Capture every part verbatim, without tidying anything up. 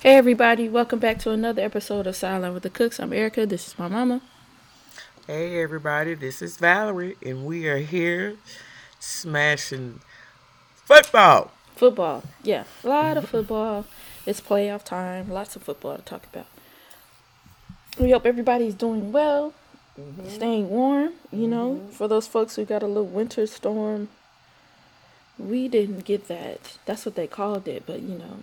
Hey everybody, welcome back to another episode of Sidelined with the Cooks. I'm Erica, this is my mama. Hey everybody, this is Valerie, and we are here smashing football. Football, yeah. A lot of football. It's playoff time, lots of football to talk about. We hope everybody's doing well, mm-hmm. staying warm, you know. Mm-hmm. For those folks who got a little winter storm, we didn't get that. That's what they called it, but you know.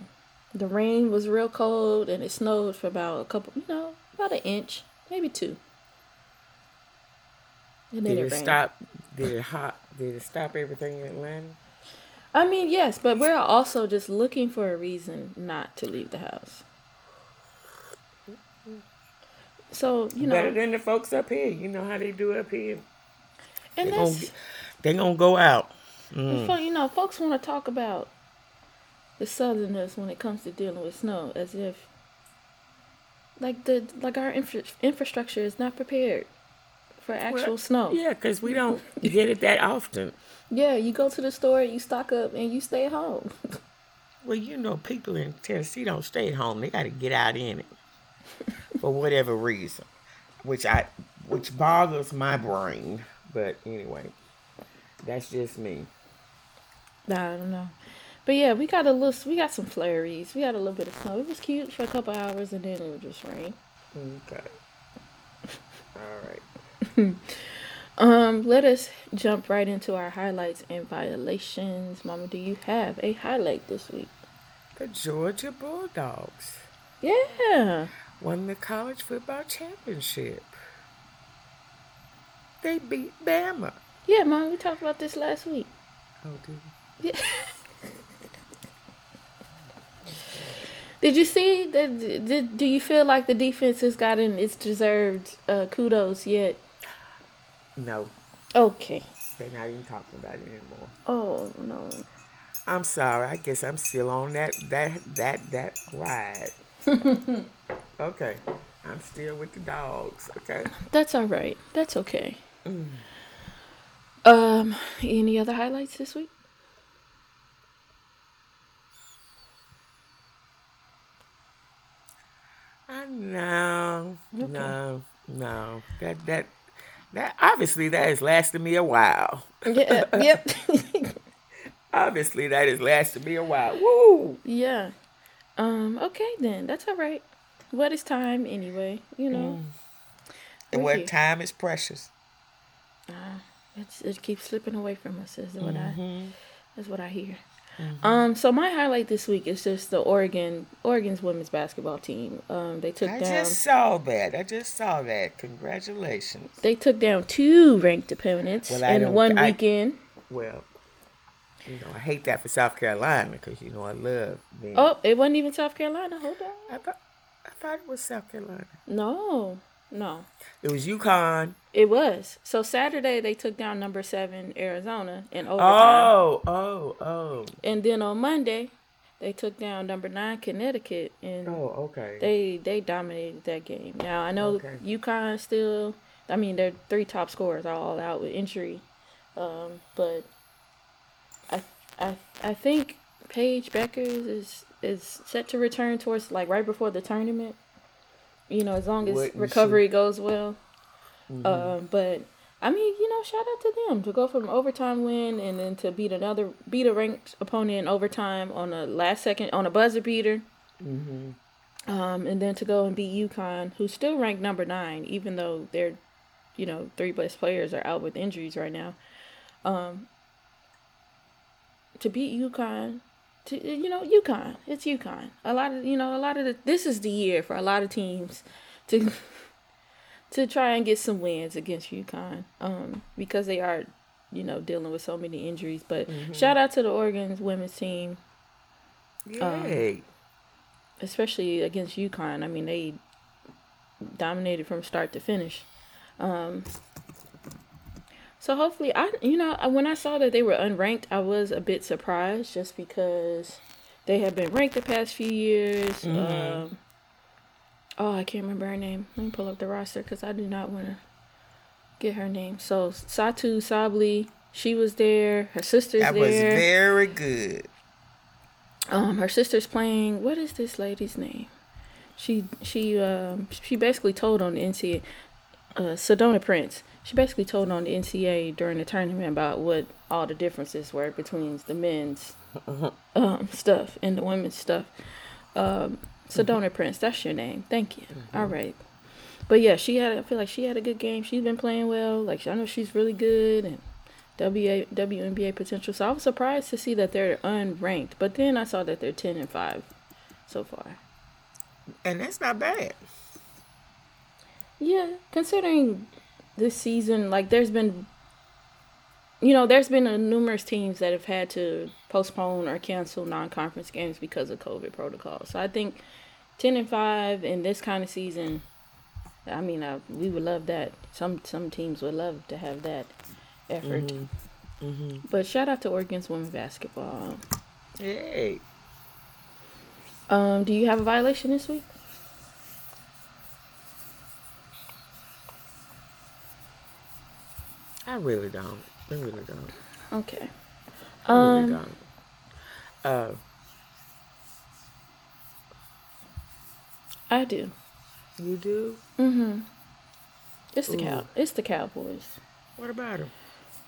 The rain was real cold, and it snowed for about a couple, you know, about an inch, maybe two. And then did it, it stop? Did it hot? Did it stop everything in Atlanta? I mean, yes, but we're also just looking for a reason not to leave the house. So you know, better than the folks up here. You know how they do up here. And they're gonna, they gonna go out. Mm. You know, folks want to talk about the Southerners when it comes to dealing with snow, as if like the like our infra- infrastructure is not prepared for actual well, snow. Yeah, because we don't get it that often. Yeah, you go to the store, you stock up, and you stay home. Well, you know, people in Tennessee don't stay at home; they got to get out in it for whatever reason, which I which boggles my brain. But anyway, that's just me. I don't know. But yeah, we got a little, we got some flurries. We got a little bit of snow. It was cute for a couple hours, and then it would just rain. Okay. All right. um, let us jump right into our highlights and violations. Mama, do you have a highlight this week? The Georgia Bulldogs. Yeah. Won the college football championship. They beat Bama. Yeah, Mom, we talked about this last week. Oh, did we? Yeah. Did you see that? Did, do you feel like the defense has gotten its deserved uh, kudos yet? No. Okay. They're not even talking about it anymore. Oh no. I'm sorry. I guess I'm still on that that that that ride. Okay. I'm still with the dogs. Okay. That's all right. That's okay. Mm. Um. Any other highlights this week? No, okay. no, no. That that that obviously that has lasted me a while. Yeah. Yep. Obviously that has lasted me a while. Woo. Yeah. Um. Okay then. That's all right. What is time anyway? You know. Mm. And what here. Time is precious. Uh, it's, it keeps slipping away from us. Is what mm-hmm. I. That's what I hear. Mm-hmm. Um, so my highlight this week is just the Oregon, Oregon's women's basketball team. Um, they took I down. I just saw that. I just saw that. Congratulations. They took down two ranked opponents well, in one I, weekend. Well, you know, I hate that for South Carolina because you know I love them. Oh, it wasn't even South Carolina. Hold on. I thought I thought it was South Carolina. No, no. It was UConn. It was. So Saturday they took down number seven Arizona in overtime. Oh, oh, oh. And then on Monday they took down number nine Connecticut, and oh, okay. They they dominated that game. Now I know okay. UConn still. I mean, their three top scorers are all out with injury, um, but I I I think Paige Beckers is is set to return towards like right before the tournament. You know, as long as Wouldn't recovery she... goes well. Mm-hmm. Uh, but I mean, you know, shout out to them to go from overtime win and then to beat another beat a ranked opponent in overtime on a last second on a buzzer beater, mm-hmm. um, and then to go and beat UConn, who's still ranked number nine, even though their, you know, three best players are out with injuries right now. Um, to beat UConn, to you know UConn, it's UConn. A lot of you know a lot of the, this is the year for a lot of teams to. to try and get some wins against UConn um, because they are, you know, dealing with so many injuries. But mm-hmm. shout out to the Oregon's women's team. Yay. Um, especially against UConn. I mean, they dominated from start to finish. Um, so hopefully, I you know, when I saw that they were unranked, I was a bit surprised just because they have been ranked the past few years. Mm-hmm. Um, Oh, I can't remember her name. Let me pull up the roster because I do not want to get her name. So, Satu Sabli, she was there. Her sister's there. That was very good. Um, her sister's playing. What is this lady's name? She she um she basically told on the N C A A, uh, Sedona Prince. She basically told on the N C A A during the tournament about what all the differences were between the men's um stuff and the women's stuff. Um, Sedona Prince, that's your name. Thank you. Mm-hmm. All right. But yeah, she had. I feel like she had a good game. She's been playing well. Like I know she's really good and W N B A potential. So I was surprised to see that they're unranked, but then I saw that they're ten and five so far, and that's not bad. Yeah, considering this season, like there's been, you know, there's been a numerous teams that have had to postpone or cancel non-conference games because of COVID protocols. So I think ten and five in this kind of season. I mean, I, we would love that. Some some teams would love to have that effort. Mm-hmm. Mm-hmm. But shout out to Oregon's women's basketball. Hey. Um, do you have a violation this week? I really don't. I really don't. Okay. I um, really don't. Uh, I do. You do? Mm-hmm. It's the cow. It's the Cowboys. What about them?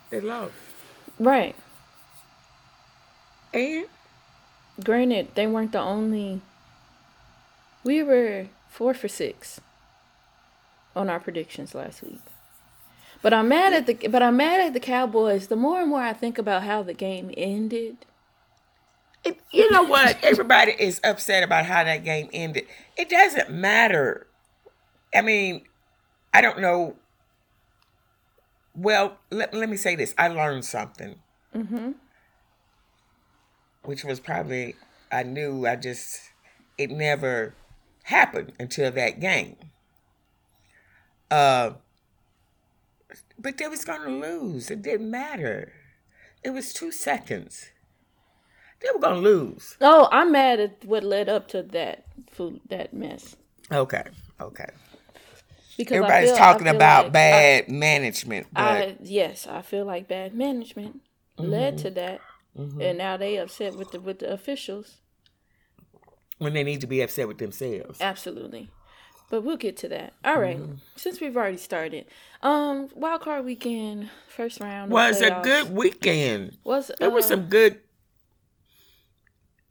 They lost. Right. And? Granted, they weren't the only... We were four for six on our predictions last week. But I'm mad at the, but I'm mad at the Cowboys. The more and more I think about how the game ended... It, you know what? Everybody is upset about how that game ended. It doesn't matter. I mean, I don't know. Well, let, let me say this. I learned something, mm-hmm. which was probably, I knew, I just, it never happened until that game. Uh, but they was going to lose. It didn't matter. It was two seconds. They were going to lose. Oh, I'm mad at what led up to that food, that mess. Okay, okay. Because everybody's feel, talking about like bad I, management. But... I, yes, I feel like bad management mm-hmm. led to that, mm-hmm. and now they upset with the with the officials. When they need to be upset with themselves. Absolutely, but we'll get to that. All right, mm-hmm. since we've already started, um, wild card weekend, first round was a good weekend. Was there uh, was some good.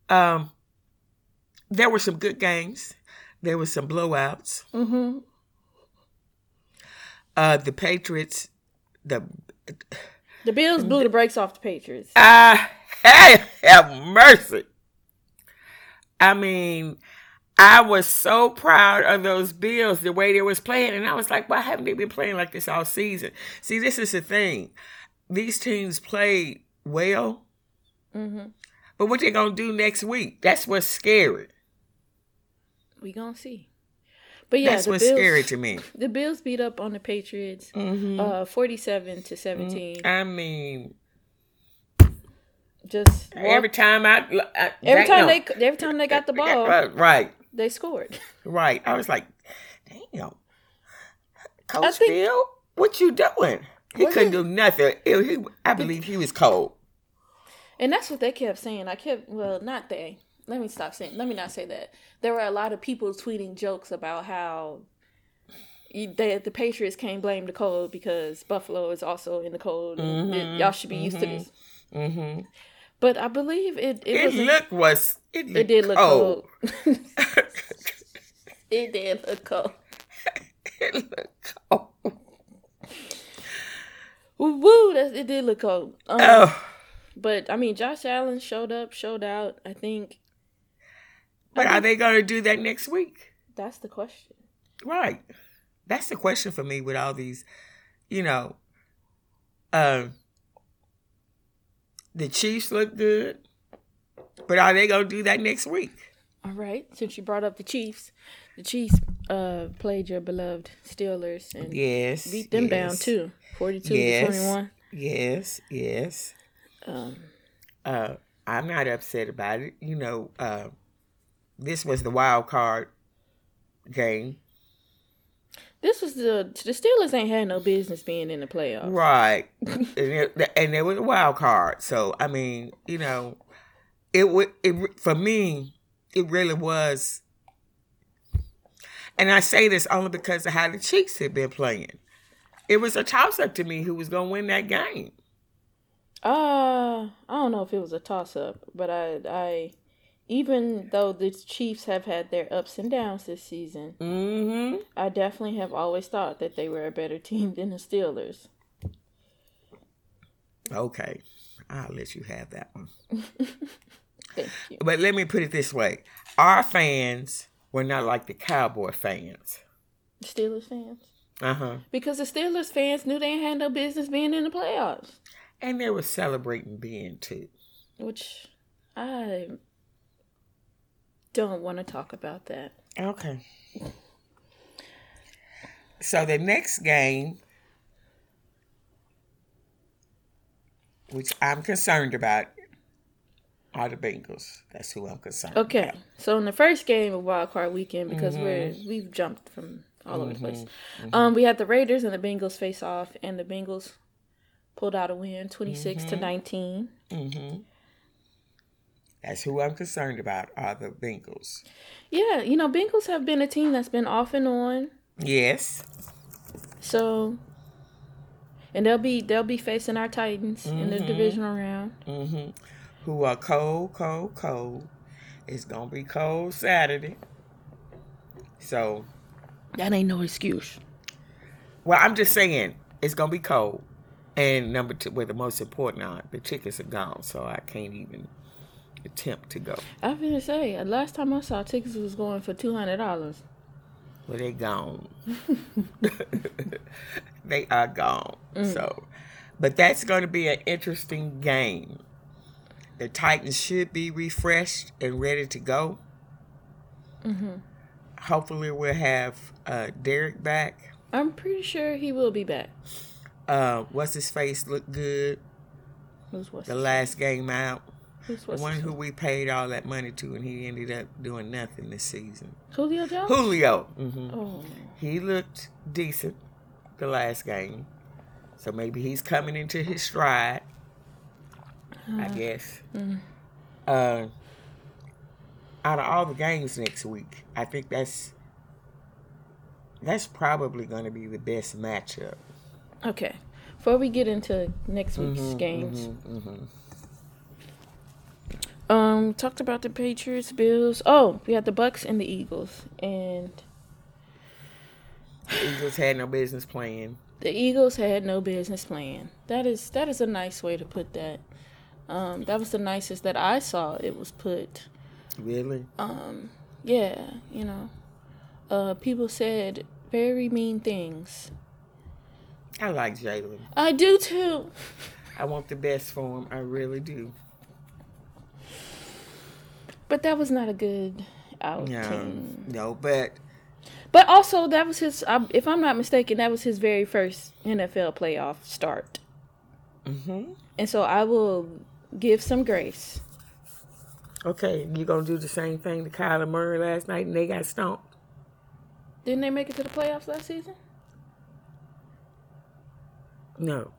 Um, there were some good games. There were some blowouts. Mm-hmm. Uh, the Patriots, the the Bills blew the, the brakes off the Patriots. I have mercy. I mean, I was so proud of those Bills the way they was playing, and I was like, "Why haven't they been playing like this all season?" See, this is the thing; these teams played well. Mm-hmm. But what they gonna do next week? That's what's scary. We gonna see. But yeah, that's what's Bills, scary to me. The Bills beat up on the Patriots, mm-hmm. uh, forty-seven to seventeen. Mm-hmm. I mean, just well, every time I, I every that, time no. they every time they got the ball, right, they scored. Right, I was like, damn, Coach think, Bill, what you doing? He couldn't it? do nothing. It, he, I believe he was cold. And that's what they kept saying. I kept, well, not they. Let me stop saying, let me not say that. There were a lot of people tweeting jokes about how they, the Patriots can't blame the cold because Buffalo is also in the cold. Mm-hmm, it, y'all should be mm-hmm, used to this. Mm-hmm. But I believe it It, it looked was, it, looked it did look cold. cold. It did look cold. It looked cold. Woo, that's, it did look cold. Um, oh. But, I mean, Josh Allen showed up, showed out, I think. But I think, are they going to do that next week? That's the question. Right. That's the question for me with all these, you know, um, the Chiefs look good, but are they going to do that next week? All right. Since you brought up the Chiefs, the Chiefs uh, played your beloved Steelers and yes, beat them yes. down, too, forty-two yes, to twenty-one. Yes, yes. Um, uh, I'm not upset about it. You know, uh, this was the wild card game. This was the the Steelers ain't had no business being in the playoffs, right? and, it, and it was a wild card, so I mean, you know, it would it for me, it really was. And I say this only because of how the Chiefs had been playing. It was a toss-up to me who was going to win that game. Uh, I don't know if it was a toss-up, but I, I, even though the Chiefs have had their ups and downs this season, mm-hmm. I definitely have always thought that they were a better team than the Steelers. Okay, I'll let you have that one. Thank you. But let me put it this way. Our fans were not like the Cowboy fans. Steelers fans? Uh-huh. Because the Steelers fans knew they had no business being in the playoffs. And they were celebrating being too. Which I don't want to talk about that. Okay. So the next game, which I'm concerned about, are the Bengals. That's who I'm concerned okay. about. Okay. So in the first game of Wild Card Weekend, because mm-hmm. we're, we've jumped from all over mm-hmm. the place, mm-hmm. um, we had the Raiders and the Bengals face off, and the Bengals pulled out a win, twenty-six mm-hmm. to nineteen. Mm-hmm. That's who I'm concerned about, are the Bengals. Yeah. You know, Bengals have been a team that's been off and on. Yes. So... And they'll be they'll be facing our Titans mm-hmm. in the divisional round. Mm-hmm. Who are cold, cold, cold. It's going to be cold Saturday. So. That ain't no excuse. Well, I'm just saying, it's going to be cold. And number two, well, the most important are, the tickets are gone, so I can't even attempt to go. I was going to say, last time I saw tickets was going for two hundred dollars. Well, they gone. They are gone. Mm. So, but that's going to be an interesting game. The Titans should be refreshed and ready to go. Mm-hmm. Hopefully, we'll have uh, Derek back. I'm pretty sure he will be back. Uh, what's his face look good? Who's what's the last game out? Who's what's the one who we paid all that money to, and he ended up doing nothing this season. Julio Jones? Julio. Mm-hmm. Oh. He looked decent the last game. So maybe he's coming into his stride, uh, I guess. Mm. Uh, out of all the games next week, I think that's that's probably going to be the best matchup. Okay. Before we get into next week's mm-hmm, games, mm-hmm, mm-hmm. Um, talked about the Patriots, Bills. Oh, we had the Bucks and the Eagles, and the Eagles had no business playing. The Eagles had no business playing. That is that is a nice way to put that. Um, that was the nicest that I saw it was put. Really? Um, yeah, you know, uh, people said very mean things. I like Jalen. I do too. I want the best for him. I really do. But that was not a good outing. No, no, but... But also, that was his... If I'm not mistaken, that was his very first N F L playoff start. Mm-hmm. And so I will give some grace. Okay, you going to do the same thing to Kyler Murray last night, and they got stomped? Didn't they make it to the playoffs last season? No.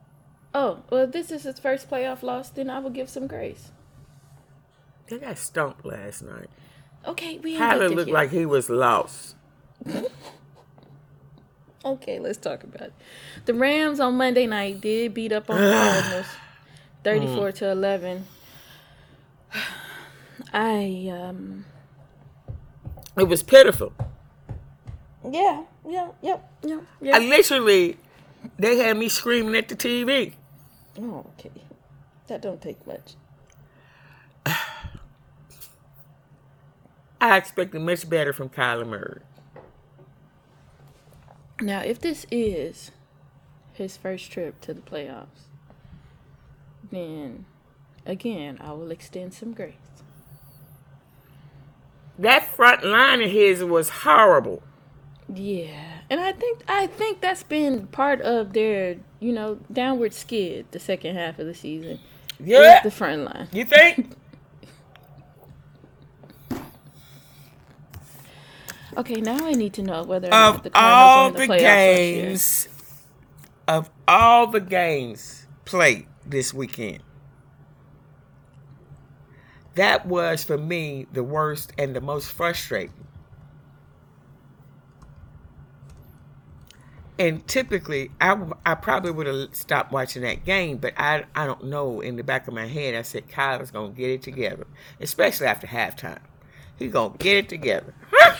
Oh, well, if this is his first playoff loss, then I will give some grace. They got stomped last night. Okay, we had Kyler looked like he was lost. Okay, let's talk about it. The Rams on Monday night did beat up on the Cardinals, thirty-four mm. to eleven. I um. It was pitiful. Yeah, yeah, yep, yeah, yep. Yeah, yeah. I literally, they had me screaming at the T V. Oh, okay, that don't take much. I expected much better from Kyler Murray. Now, if this is his first trip to the playoffs, then, again, I will extend some grace. That front line of his was horrible. Yeah, and I think I think that's been part of their, you know, downward skid the second half of the season. Yeah. The front line. You think? Okay, now I need to know whether or not the Cardinals are in the playoffs this year. Of all the games played this weekend, that was, for me, the worst and the most frustrating. And typically, I, I probably would have stopped watching that game, but I, I don't know. In the back of my head, I said, Kyler's going to get it together, especially after halftime. He's going to get it together. Huh?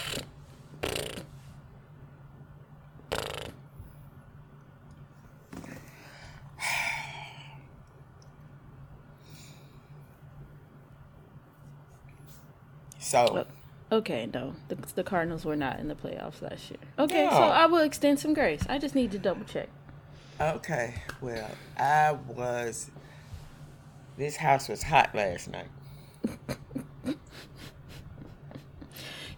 So. Okay, no. The, the Cardinals were not in the playoffs last year. Okay, no. So I will extend some grace. I just need to double check. Okay, well, I was... This house was hot last night.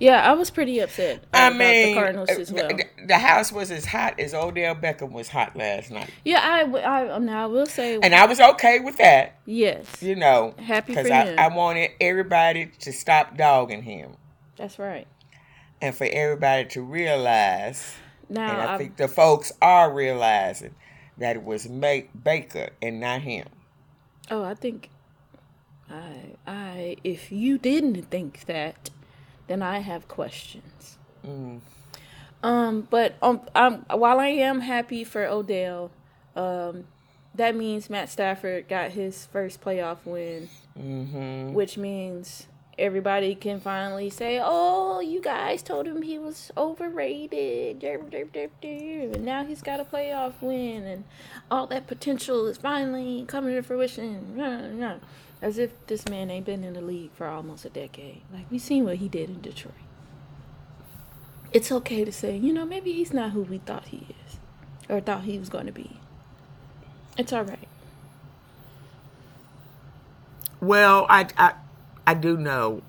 Yeah, I was pretty upset I about mean, the Cardinals as well. The, the house was as hot as Odell Beckham was hot last night. Yeah, I, I, now I will say... And I was okay with that. Yes. You know. Happy for I, him. Because I wanted everybody to stop dogging him. That's right. And for everybody to realize, now, and I I'm, think the folks are realizing, that it was Mike Baker and not him. Oh, I think, I, I, if you didn't think that, then I have questions. Mm. Um, but um, I'm, while I am happy for Odell, um, that means Matt Stafford got his first playoff win, mm-hmm. which means everybody can finally say, oh, you guys told him he was overrated, and now he's got a playoff win, and all that potential is finally coming to fruition. As if this man ain't been in the league for almost a decade. Like, we seen what he did in Detroit. It's okay to say, you know, maybe he's not who we thought he is, or thought he was going to be. It's all right. Well, I... I- I do know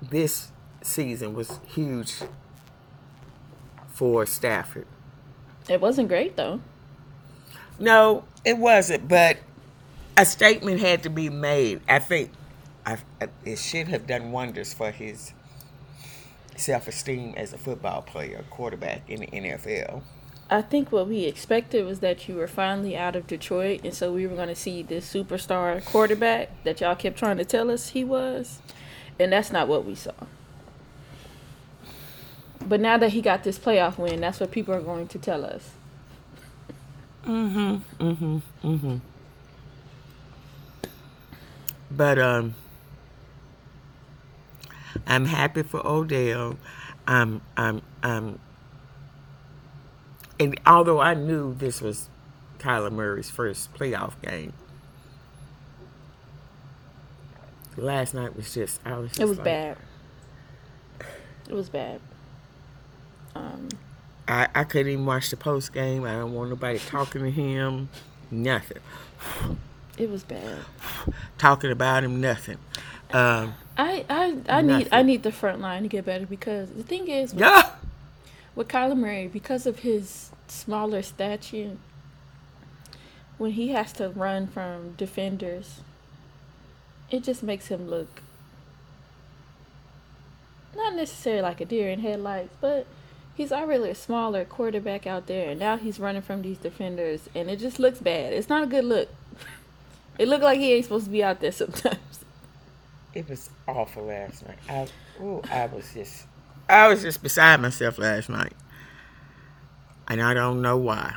this season was huge for Stafford. It wasn't great, though. No, it wasn't, but a statement had to be made. I think I, I, it should have done wonders for his self-esteem as a football player, quarterback in the N F L. I think what we expected was that you were finally out of Detroit, and so we were going to see this superstar quarterback that y'all kept trying to tell us he was, and that's not what we saw. But now that he got this playoff win, that's what people are going to tell us. Mm-hmm, mm-hmm, mm-hmm. But um, I'm happy for Odell. I'm, I'm, I'm. And although I knew this was Kyler Murray's first playoff game, last night was just, I was just It was like, bad. It was bad. Um, I, I couldn't even watch the post game. I don't want nobody talking to him. Nothing. It was bad. Talking about him, nothing. Um, I, I, I nothing. need I need the front line to get better, because the thing is... Yeah. With Kyler Murray, because of his smaller stature, when he has to run from defenders, it just makes him look not necessarily like a deer in headlights, but he's already a smaller quarterback out there, and now he's running from these defenders, and it just looks bad. It's not a good look. It looked like he ain't supposed to be out there sometimes. It was awful last night. I, ooh, I was just... I was just beside myself last night. And I don't know why.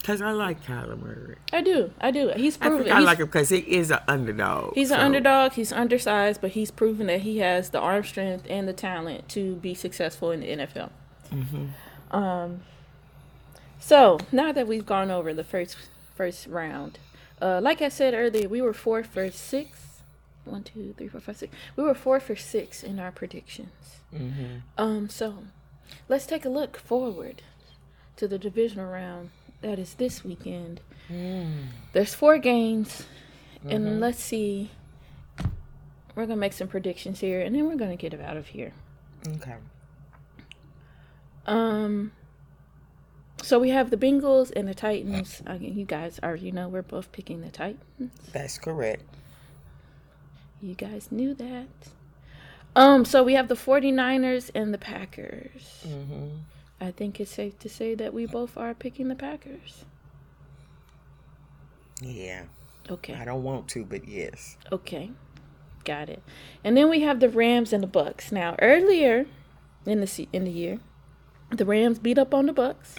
Because I like Kyler Murray. I do. I do. He's proven. I, think I he's, like him because he is an underdog. He's so. an underdog. He's undersized, but he's proven that he has the arm strength and the talent to be successful in the N F L. Mm-hmm. Um. So, now that we've gone over the first first round, uh, like I said earlier, we were four for six. One, two, three, four, five, six. We were four for six in our predictions. Mm-hmm. Um, so let's take a look forward to the divisional round that is this weekend. Mm. There's four games, mm-hmm. and let's see. We're gonna make some predictions here, and then we're gonna get out of here. Okay. Um. So we have the Bengals and the Titans. I, you guys already know we're both picking the Titans. That's correct. You guys knew that. Um, so we have the forty-niners and the Packers. Mm-hmm. I think it's safe to say that we both are picking the Packers. Yeah. Okay. I don't want to, but yes. Okay. Got it. And then we have the Rams and the Bucks. Now, earlier in the se- in the year, the Rams beat up on the Bucks.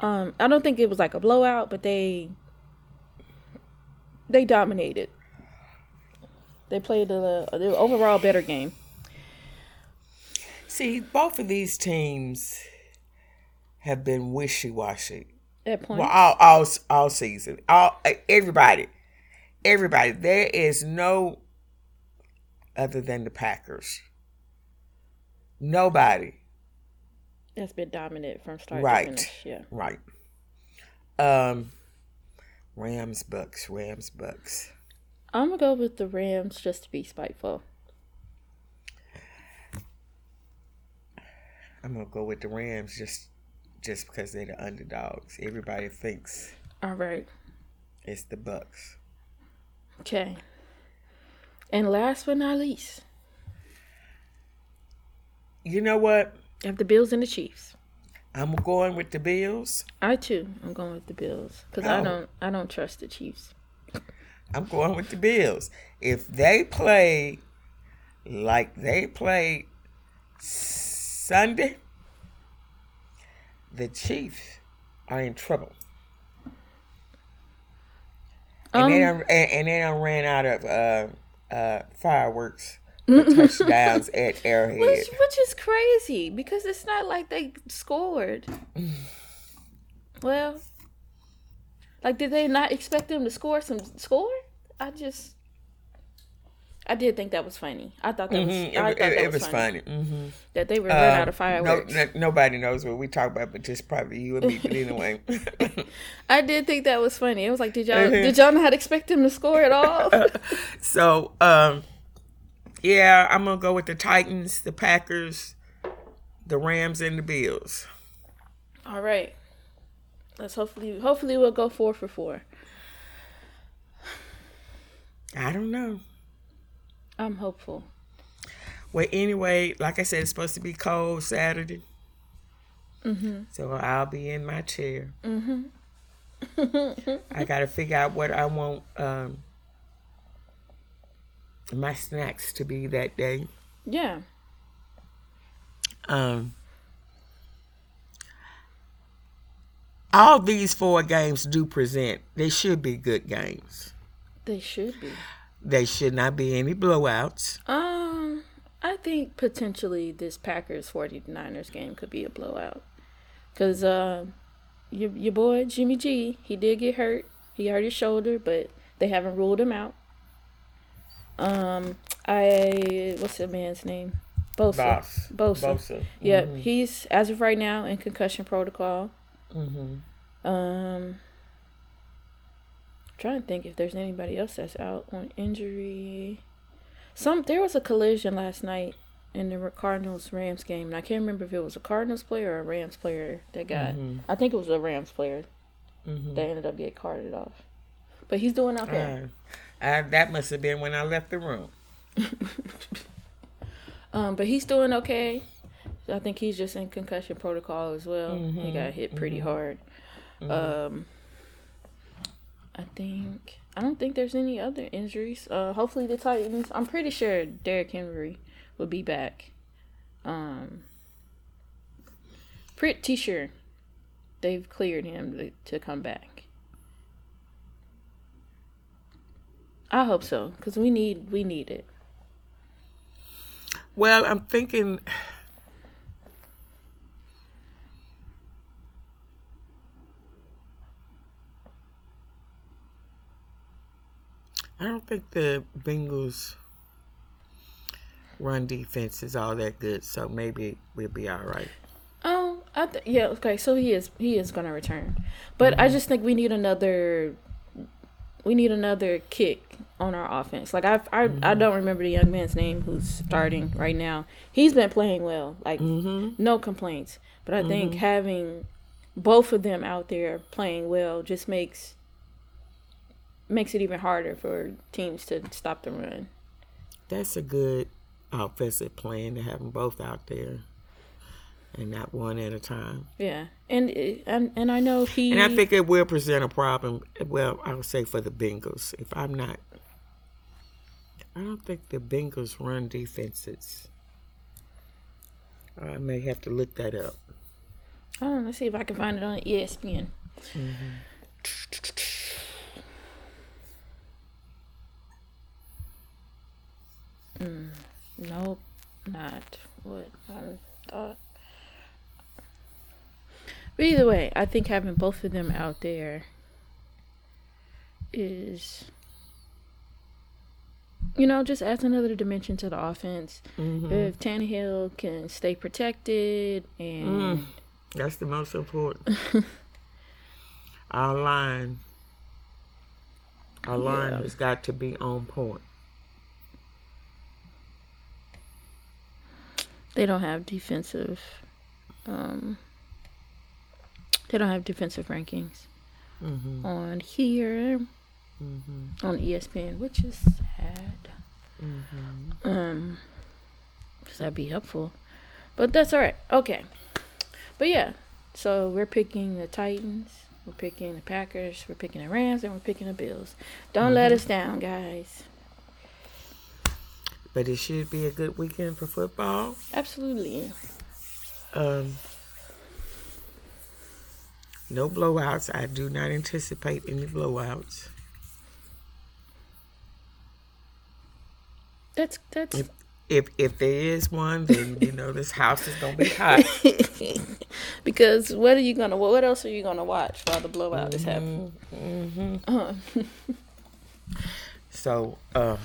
Um, I don't think it was like a blowout, but they they dominated. They played the the overall better game. See, both of these teams have been wishy-washy at points. Well, all all all season, all everybody, everybody. There is no other than the Packers. Nobody. That's been dominant from start right. to finish. Yeah. Right. Um, Rams, Bucks, Rams, Bucks. I'm going to go with the Rams just to be spiteful. I'm going to go with the Rams just just because they're the underdogs. Everybody thinks. All right. It's the Bucks. Okay. And last but not least. You know what? You have the Bills and the Chiefs. I'm going with the Bills. I too. I'm going with the Bills because oh. I don't. I don't trust the Chiefs. I'm going with the Bills. If they play like they played Sunday, the Chiefs are in trouble. Um, and they done, and, and they done ran out of uh, uh, fireworks. Touchdowns at Arrowhead, which, which is crazy because it's not like they scored. Well, like did they not expect them to score some score? I just, I did think that was funny. I thought that mm-hmm. was, it, I thought it, that it was, was funny, funny. Mm-hmm. that they were uh, running out of fireworks. No, no, nobody knows what we talk about, but just probably you and me. But anyway, I did think that was funny. It was like, did y'all, mm-hmm. did y'all not expect them to score at all? so, um. Yeah, I'm going to go with the Titans, the Packers, the Rams, and the Bills. All right. Let's hopefully, hopefully we'll go four for four. I don't know. I'm hopeful. Well, anyway, like I said, it's supposed to be cold Saturday. Mm-hmm. So I'll be in my chair. Mm-hmm. I got to figure out what I want. Um, my snacks to be that day. Yeah. Um. All these four games do present. They should be good games. They should be. They should not be any blowouts. Um, I think potentially this Packers forty-niners game could be a blowout. Because uh, your, your boy, Jimmy G, he did get hurt. He hurt his shoulder, but they haven't ruled him out. Um, I what's the man's name? Bosa. Bosa. Bosa. Yeah, mm-hmm. He's as of right now in concussion protocol. Mm-hmm. Um, I'm trying to think if there's anybody else that's out on injury. Some there was a collision last night in the Cardinals Rams game, and I can't remember if it was a Cardinals player or a Rams player that got. Mm-hmm. I think it was a Rams player mm-hmm. that ended up getting carted off, but he's doing okay. I, that must have been when I left the room. um, but he's doing okay. I think he's just in concussion protocol as well. Mm-hmm. He got hit pretty mm-hmm. hard. Mm-hmm. Um, I think I don't think there's any other injuries. Uh, hopefully the Titans. I'm pretty sure Derrick Henry will be back. Um, pretty sure they've cleared him to, to come back. I hope so, because we need we need it. Well, I'm thinking I don't think the Bengals run defense is all that good, so maybe we'll be all right. Oh, I th- yeah, okay. So he is he is going to return, but mm-hmm. I just think we need another. We need another kick on our offense. Like, I I, mm-hmm. I don't remember the young man's name who's starting right now. He's been playing well. Like, mm-hmm. no complaints. But I mm-hmm. think having both of them out there playing well just makes makes it even harder for teams to stop the run. That's a good offensive plan to have them both out there. and not one at a time. Yeah, and and and I know he and I think it will present a problem. Well, I would say for the Bengals, if I'm not, I don't think the Bengals run defenses. I may have to look that up. I don't know. Let's see if I can find it on E S P N. Mm-hmm. Mm, nope, not what I thought. But either way, I think having both of them out there is, you know, just adds another dimension to the offense. Mm-hmm. If Tannehill can stay protected and... Mm, that's the most important. Our line, our yeah. line has got to be on point. They don't have defensive, um, they don't have defensive rankings mm-hmm. on here, mm-hmm. on E S P N, which is sad. Mm-hmm. Um, because that'd be helpful. But that's all right. Okay. But yeah, so we're picking the Titans, we're picking the Packers, we're picking the Rams, and we're picking the Bills. Don't mm-hmm. let us down, guys. But it should be a good weekend for football. Absolutely. Um, no blowouts. I do not anticipate any blowouts. That's that's. If if, if there is one, then you know this house is gonna be hot. Because what are you gonna? What else are you gonna watch while the blowout mm-hmm, is happening? Mm-hmm. Uh-huh. So. Uh,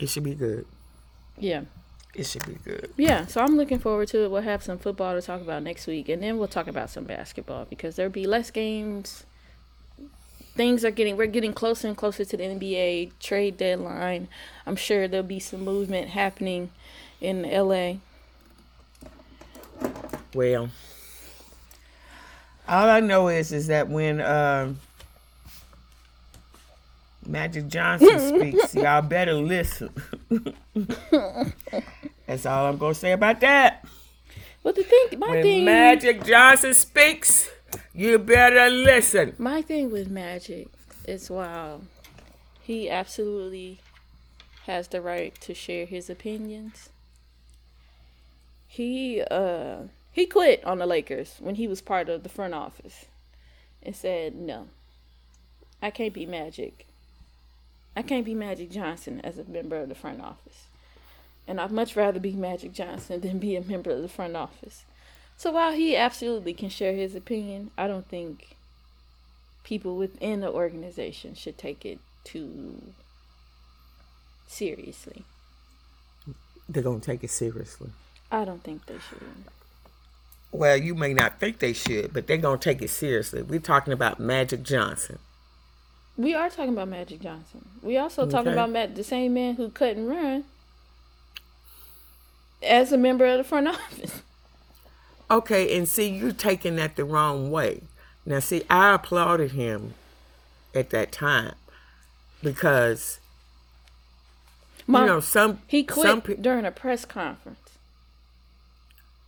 It should be good. Yeah. It should be good. Yeah, so I'm looking forward to it. We'll have some football to talk about next week, and then we'll talk about some basketball because there'll be less games. Things are getting, we're getting closer and closer to the N B A trade deadline. I'm sure there'll be some movement happening in L A. Well, all I know is, is that when... Uh, Magic Johnson speaks. Y'all better listen. That's all I'm gonna say about that. Well, the thing, my when thing, Magic Johnson speaks, you better listen. My thing with Magic is, wow, he absolutely has the right to share his opinions. He uh he quit on the Lakers when he was part of the front office, and said, "No, I can't be Magic." I can't be Magic Johnson as a member of the front office. And I'd much rather be Magic Johnson than be a member of the front office. So while he absolutely can share his opinion, I don't think people within the organization should take it too seriously. They're going to take it seriously. I don't think they should. Well, you may not think they should, but they're going to take it seriously. We're talking about Magic Johnson. We are talking about Magic Johnson. We also okay. talking about Matt, the same man who cut and run as a member of the front office. Okay, and see, you're taking that the wrong way. Now, see, I applauded him at that time because, Mom, you know, some... He quit some pe- during a press conference.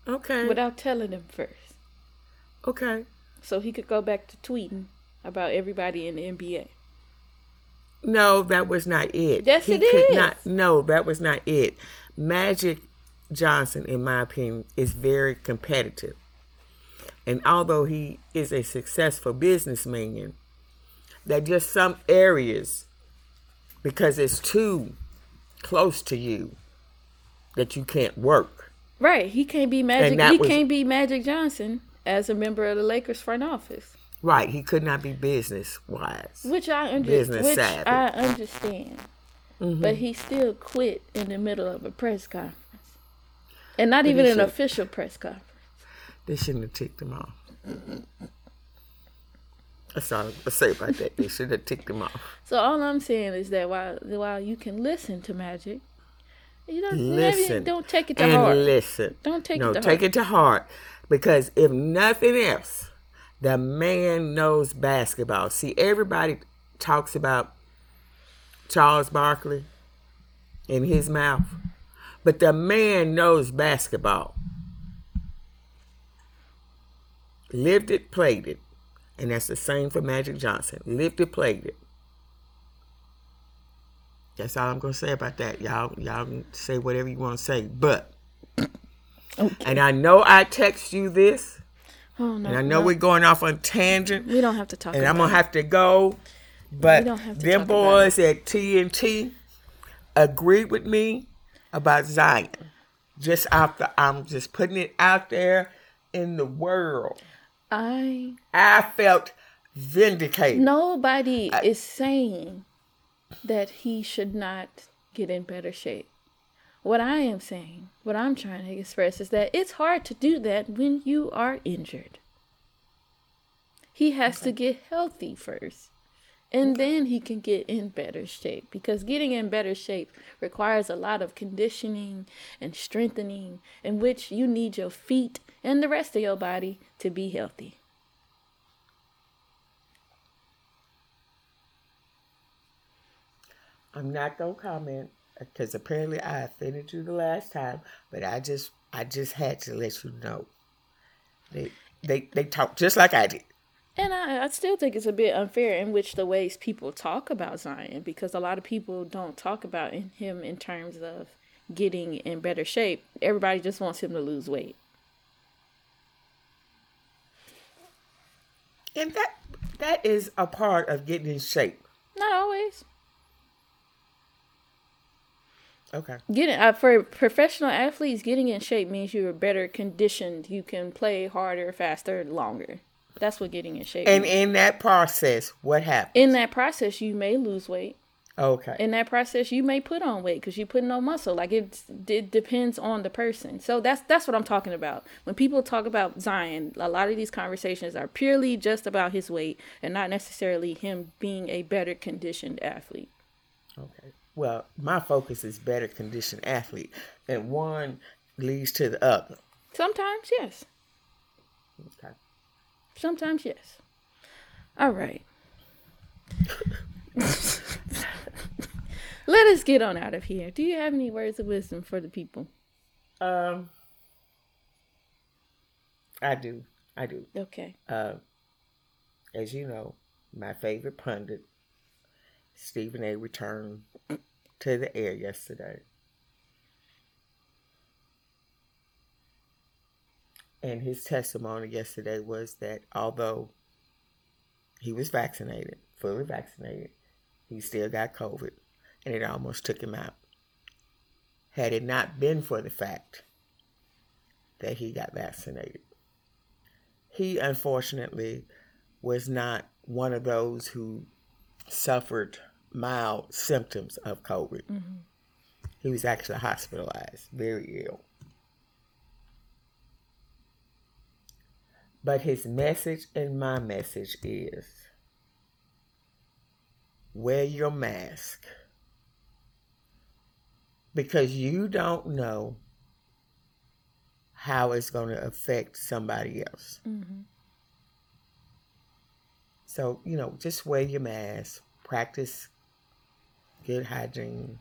Okay. Without telling him first. Okay. So he could go back to tweeting about everybody in the N B A. No, that was not it. Yes, he it could is. Not, no, that was not it. Magic Johnson, in my opinion, is very competitive. And although he is a successful businessman, there are just some areas, because it's too close to you, that you can't work. Right. He can't be Magic. He was, can't be Magic Johnson as a member of the Lakers front office. Right, he could not be business-wise. Which I, under- business which I understand. Mm-hmm. But he still quit in the middle of a press conference. And not but even an official press conference. They shouldn't have ticked him off. Mm-hmm. That's all I'm going to say about that. They should have ticked him off. So all I'm saying is that while while you can listen to Magic, you don't, listen don't take it to and heart. listen. Don't take no, it to heart. No, take it to heart. Because if nothing else... The man knows basketball. See, everybody talks about Charles Barkley in his mouth, but the man knows basketball. Lived it, played it. And that's the same for Magic Johnson. Lived it, played it. That's all I'm going to say about that. Y'all, y'all can say whatever you want to say. But, okay. And I know I text you this. Oh, no, and I know no. we're going off on tangent. We don't have to talk and about it. And I'm going to have to go. But them boys at T N T agreed with me about Zion. Just after, I'm just putting it out there in the world. I I felt vindicated. Nobody I, is saying that he should not get in better shape. What I am saying, what I'm trying to express is that it's hard to do that when you are injured. He has okay. to get healthy first. And then he can get in better shape, because getting in better shape requires a lot of conditioning and strengthening, in which you need your feet and the rest of your body to be healthy. I'm not going to comment because apparently I offended you the last time, but I just I just had to let you know. They they they talk just like I did. And I, I still think it's a bit unfair in which the ways people talk about Zion, because a lot of people don't talk about in him in terms of getting in better shape. Everybody just wants him to lose weight. And that that is a part of getting in shape. Not always. Okay. Getting uh, for professional athletes, getting in shape means you're better conditioned. You can play harder, faster, longer. That's what getting in shape and means. In that process, what happens? In that process, you may lose weight. Okay. In that process, you may put on weight because you're putting on muscle. Like, it, it depends on the person. So that's that's what I'm talking about. When people talk about Zion, a lot of these conversations are purely just about his weight and not necessarily him being a better conditioned athlete. Okay. Well, my focus is better conditioned athlete, and one leads to the other. Sometimes, yes. Okay. Sometimes, yes. All right. Let us get on out of here. Do you have any words of wisdom for the people? Um, I do. I do. Okay. Uh, as you know, my favorite pundit, Stephen A., returned to the air yesterday. And his testimony yesterday was that although he was vaccinated, fully vaccinated, he still got COVID, and it almost took him out. Had it not been for the fact that he got vaccinated, he unfortunately was not one of those who suffered mild symptoms of COVID. Mm-hmm. He was actually hospitalized, very ill. But his message and my message is, wear your mask, because you don't know how it's going to affect somebody else. Mm-hmm. So, you know, just wear your mask, practice good hygiene,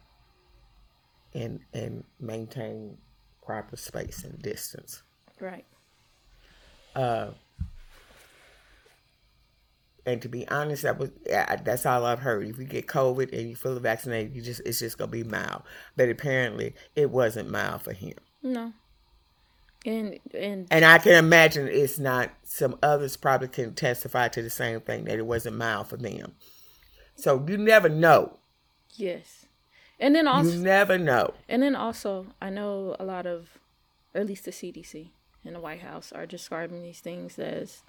and and maintain proper space and distance. Right. Uh, and to be honest, that was I, that's all I've heard. If you get COVID and you fully vaccinated, you just it's just gonna be mild. But apparently, it wasn't mild for him. No. And and and I can imagine it's not. Some others probably can testify to the same thing, that it wasn't mild for them. So you never know. Yes, and then also you never know. And then also, I know a lot of, or at least the C D C. In the White House are describing these things as,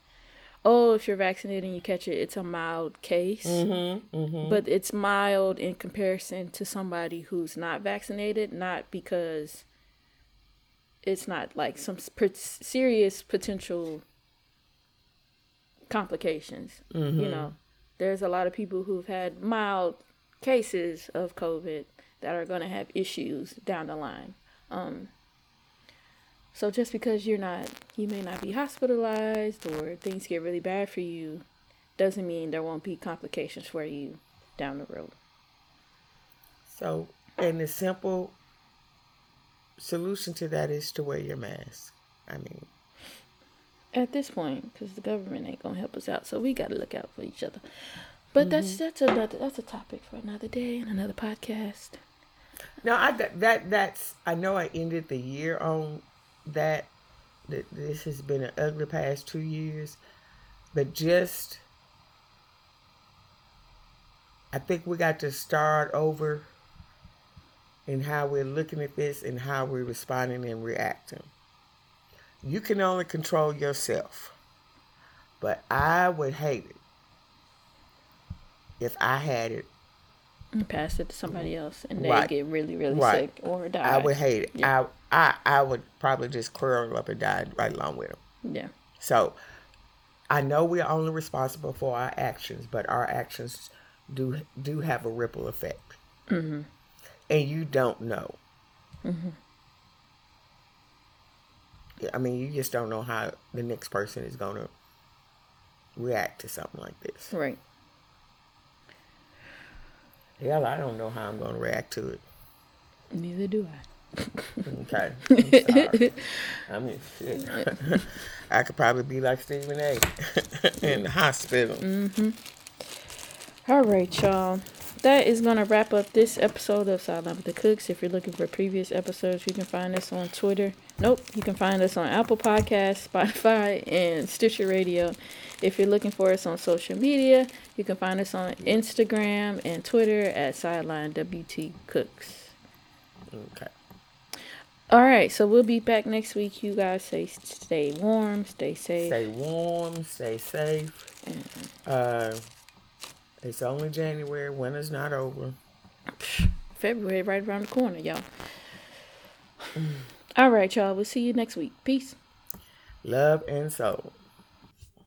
oh, if you're vaccinated and you catch it, it's a mild case. Mm-hmm, mm-hmm. But it's mild in comparison to somebody who's not vaccinated, not because it's not like some serious potential complications. Mm-hmm. You know, there's a lot of people who've had mild cases of COVID that are going to have issues down the line. Um, So just because you're not, you may not be hospitalized or things get really bad for you, doesn't mean there won't be complications for you down the road. So, and the simple solution to that is to wear your mask. I mean, at this point, because the government ain't gonna help us out, so we gotta look out for each other. But mm-hmm. that's that's another that's a topic for another day and another podcast. No, I that that's I know I ended the year on that. That this has been an ugly past two years, but just I think we got to start over in how we're looking at this and how we're responding and reacting. You can only control yourself, but I would hate it if I had it and pass it to somebody else and they right. get really, really right. sick or die. I would hate it. Yeah. I, I I would probably just curl up and die right along with them. Yeah. So I know we're only responsible for our actions, but our actions do do have a ripple effect. Mm-hmm. And you don't know. Mm-hmm. I mean, you just don't know how the next person is going to react to something like this. Right. Hell, I don't know how I'm going to react to it. Neither do I. Okay. I'm sorry. I mean, shit. I could probably be like Stephen A. in the hospital. Mm-hmm. All right, y'all. That is going to wrap up this episode of Sidelined with the Cooks. If you're looking for previous episodes, you can find us on Twitter. Nope, you can find us on Apple Podcasts, Spotify, and Stitcher Radio. If you're looking for us on social media, you can find us on Instagram and Twitter at Sidelined W T Cooks. Okay. All right, so we'll be back next week. You guys say stay warm, stay safe. Stay warm, stay safe. Mm-hmm. Uh... It's only January. Winter's not over. February right around the corner, y'all. All right, y'all. We'll see you next week. Peace. Love and soul.